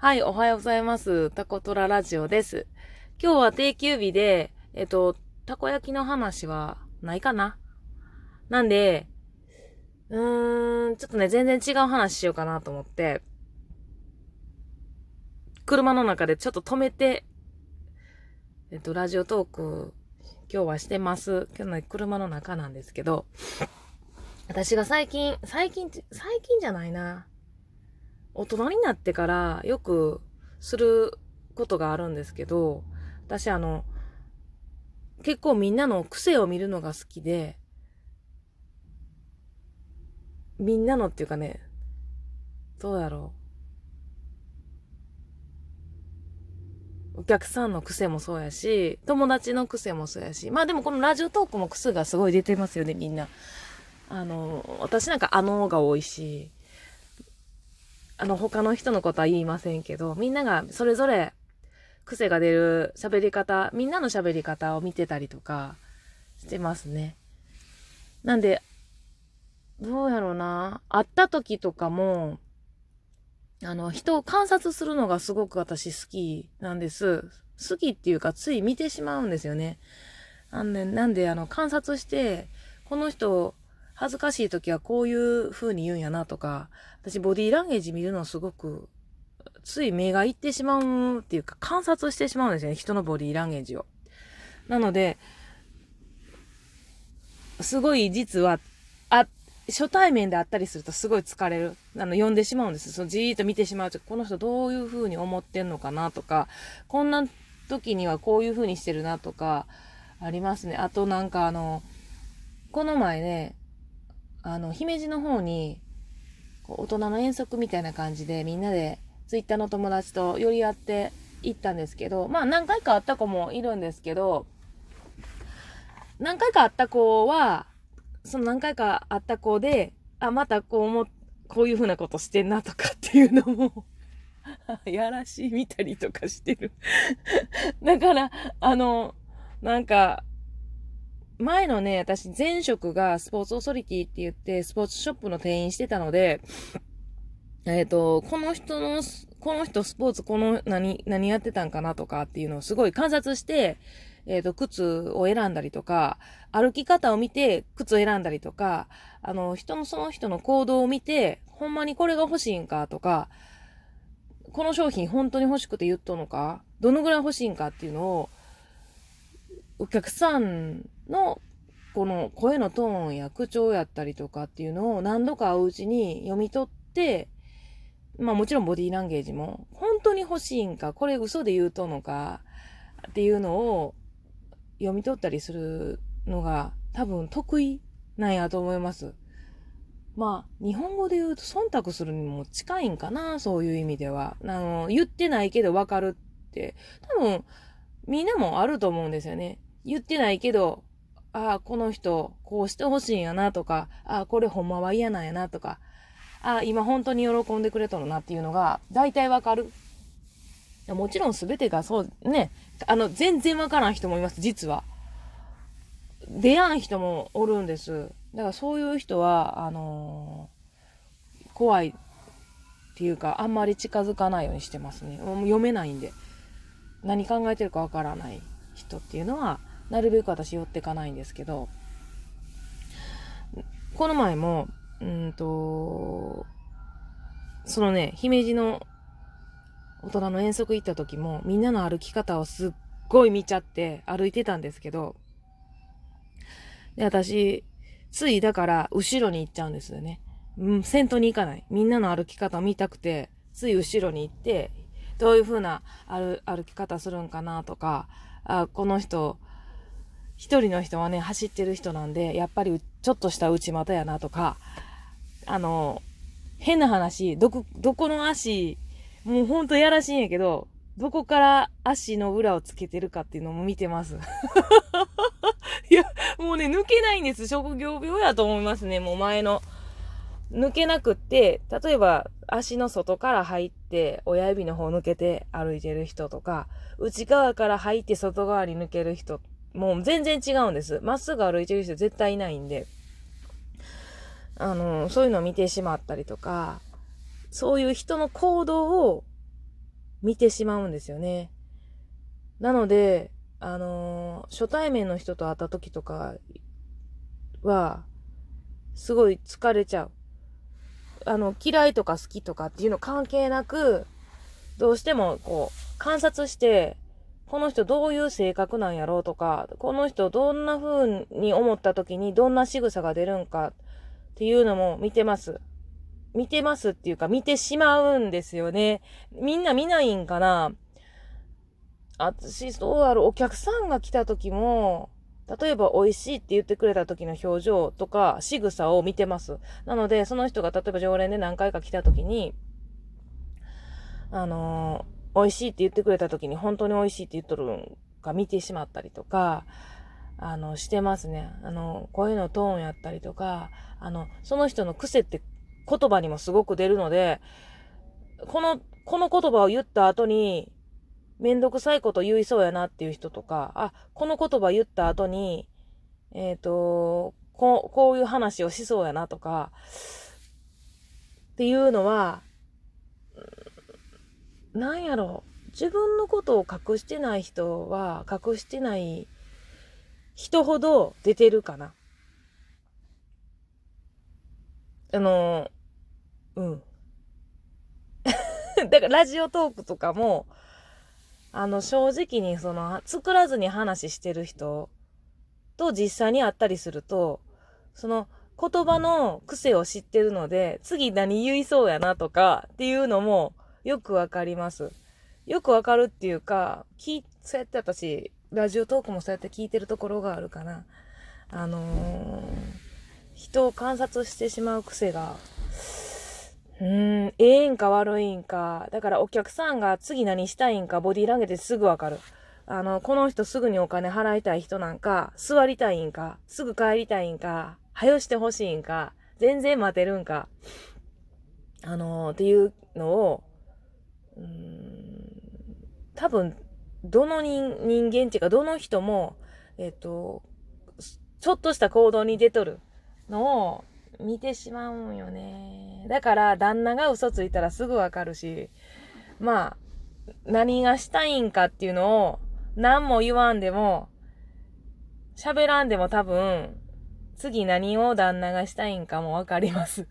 はい、おはようございます。タコトララジオです。今日は定休日で、たこ焼きの話はないかな?なんで、ちょっとね、全然違う話しようかなと思って、車の中でちょっと止めて、ラジオトーク、今日はしてます。今日の車の中なんですけど、私が最近じゃないな。大人になってからよくすることがあるんですけど、私結構みんなの癖を見るのが好きで、みんなのっていうかね、どうやろう。お客さんの癖もそうやし、友達の癖もそうやし、まあでもこのラジオトークも癖がすごい出てますよね、みんな。私なんかが多いし、他の人のことは言いませんけど、みんながそれぞれ癖が出る喋り方、みんなの喋り方を見てたりとかしてますね。なんで、どうやろうな。会った時とかも、人を観察するのがすごく私好きなんです。好きっていうか、つい見てしまうんですよね。なんで、観察して、この人、恥ずかしい時はこういう風に言うんやなとか、私ボディーランゲージ見るのすごく、つい目がいってしまうっていうか、観察してしまうんですよね、人のボディーランゲージを。なので、すごい実は、初対面であったりするとすごい疲れる。呼んでしまうんです。そのじーっと見てしまうと、この人どういう風に思ってんのかなとか、こんな時にはこういう風にしてるなとか、ありますね。あとなんかこの前ね、姫路の方に、大人の遠足みたいな感じで、みんなで、ツイッターの友達と寄り合って行ったんですけど、まあ何回か会った子もいるんですけど、何回か会った子は、その何回か会った子で、またこういう風なことしてんなとかっていうのも、やらしい見たりとかしてる。だから、なんか、前のね、私前職がスポーツオソリティって言って、スポーツショップの店員してたので、この人スポーツ何やってたんかなとかっていうのをすごい観察して、靴を選んだりとか、歩き方を見て靴を選んだりとか、その人の行動を見て、ほんまにこれが欲しいんかとか、この商品本当に欲しくて言っとんのか、どのぐらい欲しいんかっていうのを、お客さんのこの声のトーンや口調やったりとかっていうのを何度か会ううちに読み取って、まあもちろんボディーランゲージも本当に欲しいんか、これ嘘で言うとんのかっていうのを読み取ったりするのが多分得意なんやと思います。まあ日本語で言うと忖度するにも近いんかな、そういう意味では。言ってないけどわかるって多分みんなもあると思うんですよね。言ってないけど、この人、こうしてほしいんやなとか、これほんまは嫌なんやなとか、今本当に喜んでくれとるなっていうのが、大体わかる。もちろん全てがそう、ね、全然わからん人もいます、実は。出会う人もおるんです。だからそういう人は、怖いっていうか、あんまり近づかないようにしてますね。もう読めないんで。何考えてるかわからない人っていうのは、なるべく私寄ってかないんですけど、この前も、そのね、姫路の大人の遠足行った時も、みんなの歩き方をすっごい見ちゃって歩いてたんですけど、で、私、ついだから後ろに行っちゃうんですよね。先頭に行かない。みんなの歩き方を見たくて、つい後ろに行って、どういう風な歩き方するんかなとか、この人、一人の人はね、走ってる人なんで、やっぱりちょっとした内股やなとか、変な話、どこの足、もうほんとやらしいんやけど、どこから足の裏をつけてるかっていうのも見てます。いや、もうね、抜けないんです。職業病やと思いますね、もう前の。抜けなくって、例えば足の外から入って親指の方抜けて歩いてる人とか、内側から入って外側に抜ける人、もう全然違うんです。まっすぐ歩いてる人絶対いないんで、そういうのを見てしまったりとか、そういう人の行動を見てしまうんですよね。なので、初対面の人と会った時とかは、すごい疲れちゃう。嫌いとか好きとかっていうの関係なく、どうしてもこう、観察して、この人どういう性格なんやろうとか、この人どんな風に思った時にどんな仕草が出るんかっていうのも見てます。見てますっていうか見てしまうんですよね。みんな見ないんかな。私どうやろう、お客さんが来た時も、例えば美味しいって言ってくれた時の表情とか仕草を見てます。なのでその人が例えば常連で何回か来た時に、美味しいって言ってくれた時に本当に美味しいって言っとるんか見てしまったりとか、してますね。声のトーンやったりとか、その人の癖って言葉にもすごく出るので、この言葉を言った後に、めんどくさいこと言いそうやなっていう人とか、この言葉言った後に、こういう話をしそうやなとか、っていうのは、なんやろ、自分のことを隠してない人ほど出てるかな。だからラジオトークとかも、正直に作らずに話してる人と実際に会ったりすると、言葉の癖を知ってるので、次何言いそうやなとかっていうのも、よくわかります。よくわかるっていうか、そうやって私、ラジオトークもそうやって聞いてるところがあるかな。人を観察してしまう癖が、ええんか悪いんか。だからお客さんが次何したいんか、ボディーランゲージですぐわかる。この人すぐにお金払いたい人なんか、座りたいんか、すぐ帰りたいんか、早よしてほしいんか、全然待てるんか。っていうのを、多分、どの人間っていうか、どの人も、ちょっとした行動に出とるのを見てしまうんよね。だから、旦那が嘘ついたらすぐわかるし、何がしたいんかっていうのを、何も言わんでも、喋らんでも多分、次何を旦那がしたいんかもわかります。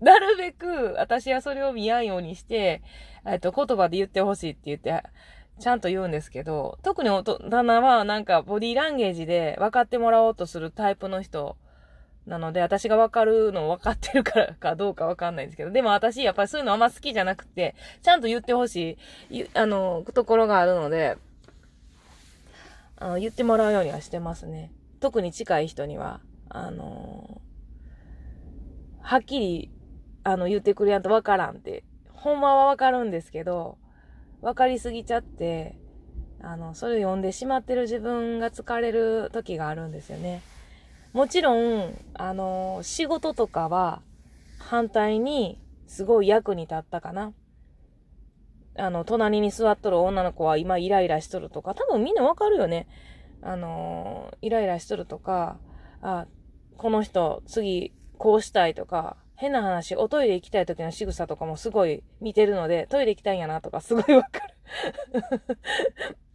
なるべく、私はそれを見合うようにして、言葉で言ってほしいって言って、ちゃんと言うんですけど、特に旦那はなんかボディーランゲージで分かってもらおうとするタイプの人なので、私が分かるの分かってるからかどうか分かんないんですけど、でも私やっぱりそういうのあんま好きじゃなくて、ちゃんと言ってほしい、ところがあるので、言ってもらうようにはしてますね。特に近い人には、はっきり、言ってくれやんとわからんって。ほんまはわかるんですけど、わかりすぎちゃって、それを読んでしまってる自分が疲れる時があるんですよね。もちろん、仕事とかは、反対に、すごい役に立ったかな。隣に座っとる女の子は今イライラしとるとか、多分みんなわかるよね。イライラしとるとか、この人、次、こうしたいとか、変な話、おトイレ行きたい時の仕草とかもすごい見てるので、トイレ行きたいんやなとかすごいわか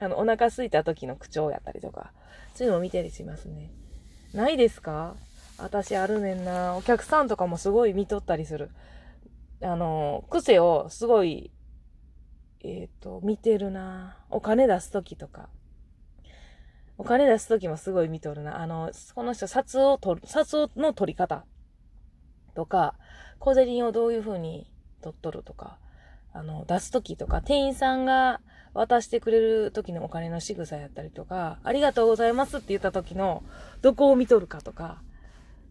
る。お腹空いた時の口調やったりとか、そういうのも見たりしますね。ないですか？私あるねんな。お客さんとかもすごい見とったりする。癖をすごい、見てるな。お金出す時とか。お金出す時もすごい見とるな。この人、札の取り方。とか、小銭をどういう風に取っとるとか、出すときとか、店員さんが渡してくれるときのお金の仕草やったりとか、ありがとうございますって言ったときの、どこを見とるかとか、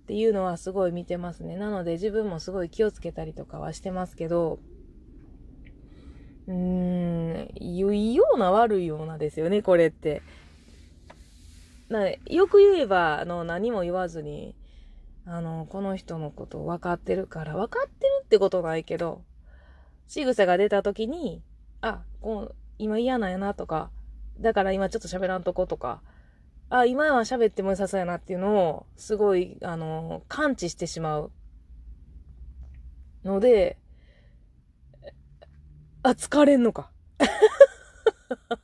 っていうのはすごい見てますね。なので自分もすごい気をつけたりとかはしてますけど、良いような悪いようなですよね、これって。よく言えば、何も言わずに、この人のこと分かってるから、分かってるってことないけど、仕草が出た時に、今嫌なんやなとか、だから今ちょっと喋らんとことか、今は喋っても良さそうやなっていうのを、すごい、感知してしまう。ので、あ、疲れんのか。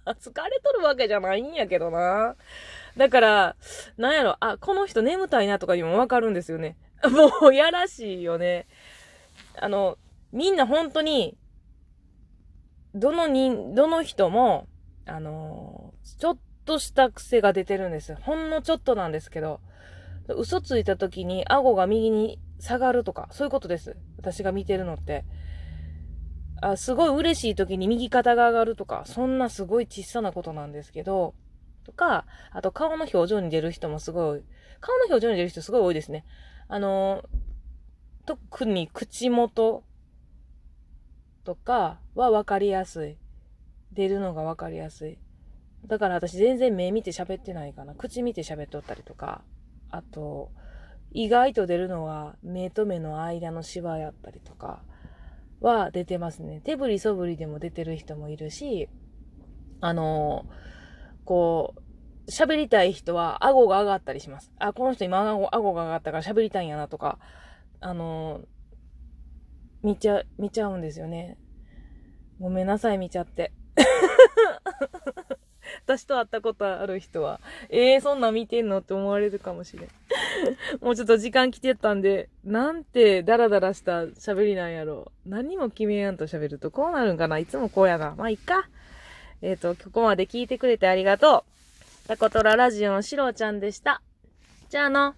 疲れとるわけじゃないんやけどな。だから、なんやろ、あ、この人眠たいなとかにもわかるんですよね。もう、やらしいよね。みんな本当に、どの人も、ちょっとした癖が出てるんです。ほんのちょっとなんですけど、嘘ついた時に顎が右に下がるとか、そういうことです。私が見てるのって。あ、すごい嬉しい時に右肩が上がるとか、そんなすごい小さなことなんですけど、とか、あと顔の表情に出る人もすごい、顔の表情に出る人すごい多いですね。特に口元とかは分かりやすい。出るのが分かりやすい。だから私全然目見て喋ってないかな。口見て喋っとったりとか、あと、意外と出るのは目と目の間のシワやったりとか、は出てますね。手振りそぶりでも出てる人もいるし、こう喋りたい人は顎が上がったりします。あ、この人今顎が上がったから喋りたいんやなとか、見ちゃうんですよね。ごめんなさい、見ちゃって。私と会ったことある人は、そんなん見てんのって思われるかもしれん。もうちょっと時間来てたんで、なんてダラダラした喋りなんやろ。何も決めやんと喋るとこうなるんかな。いつもこうやな。まあいっか。ここまで聞いてくれてありがとう。タコトララジオのシロちゃんでした。じゃあの。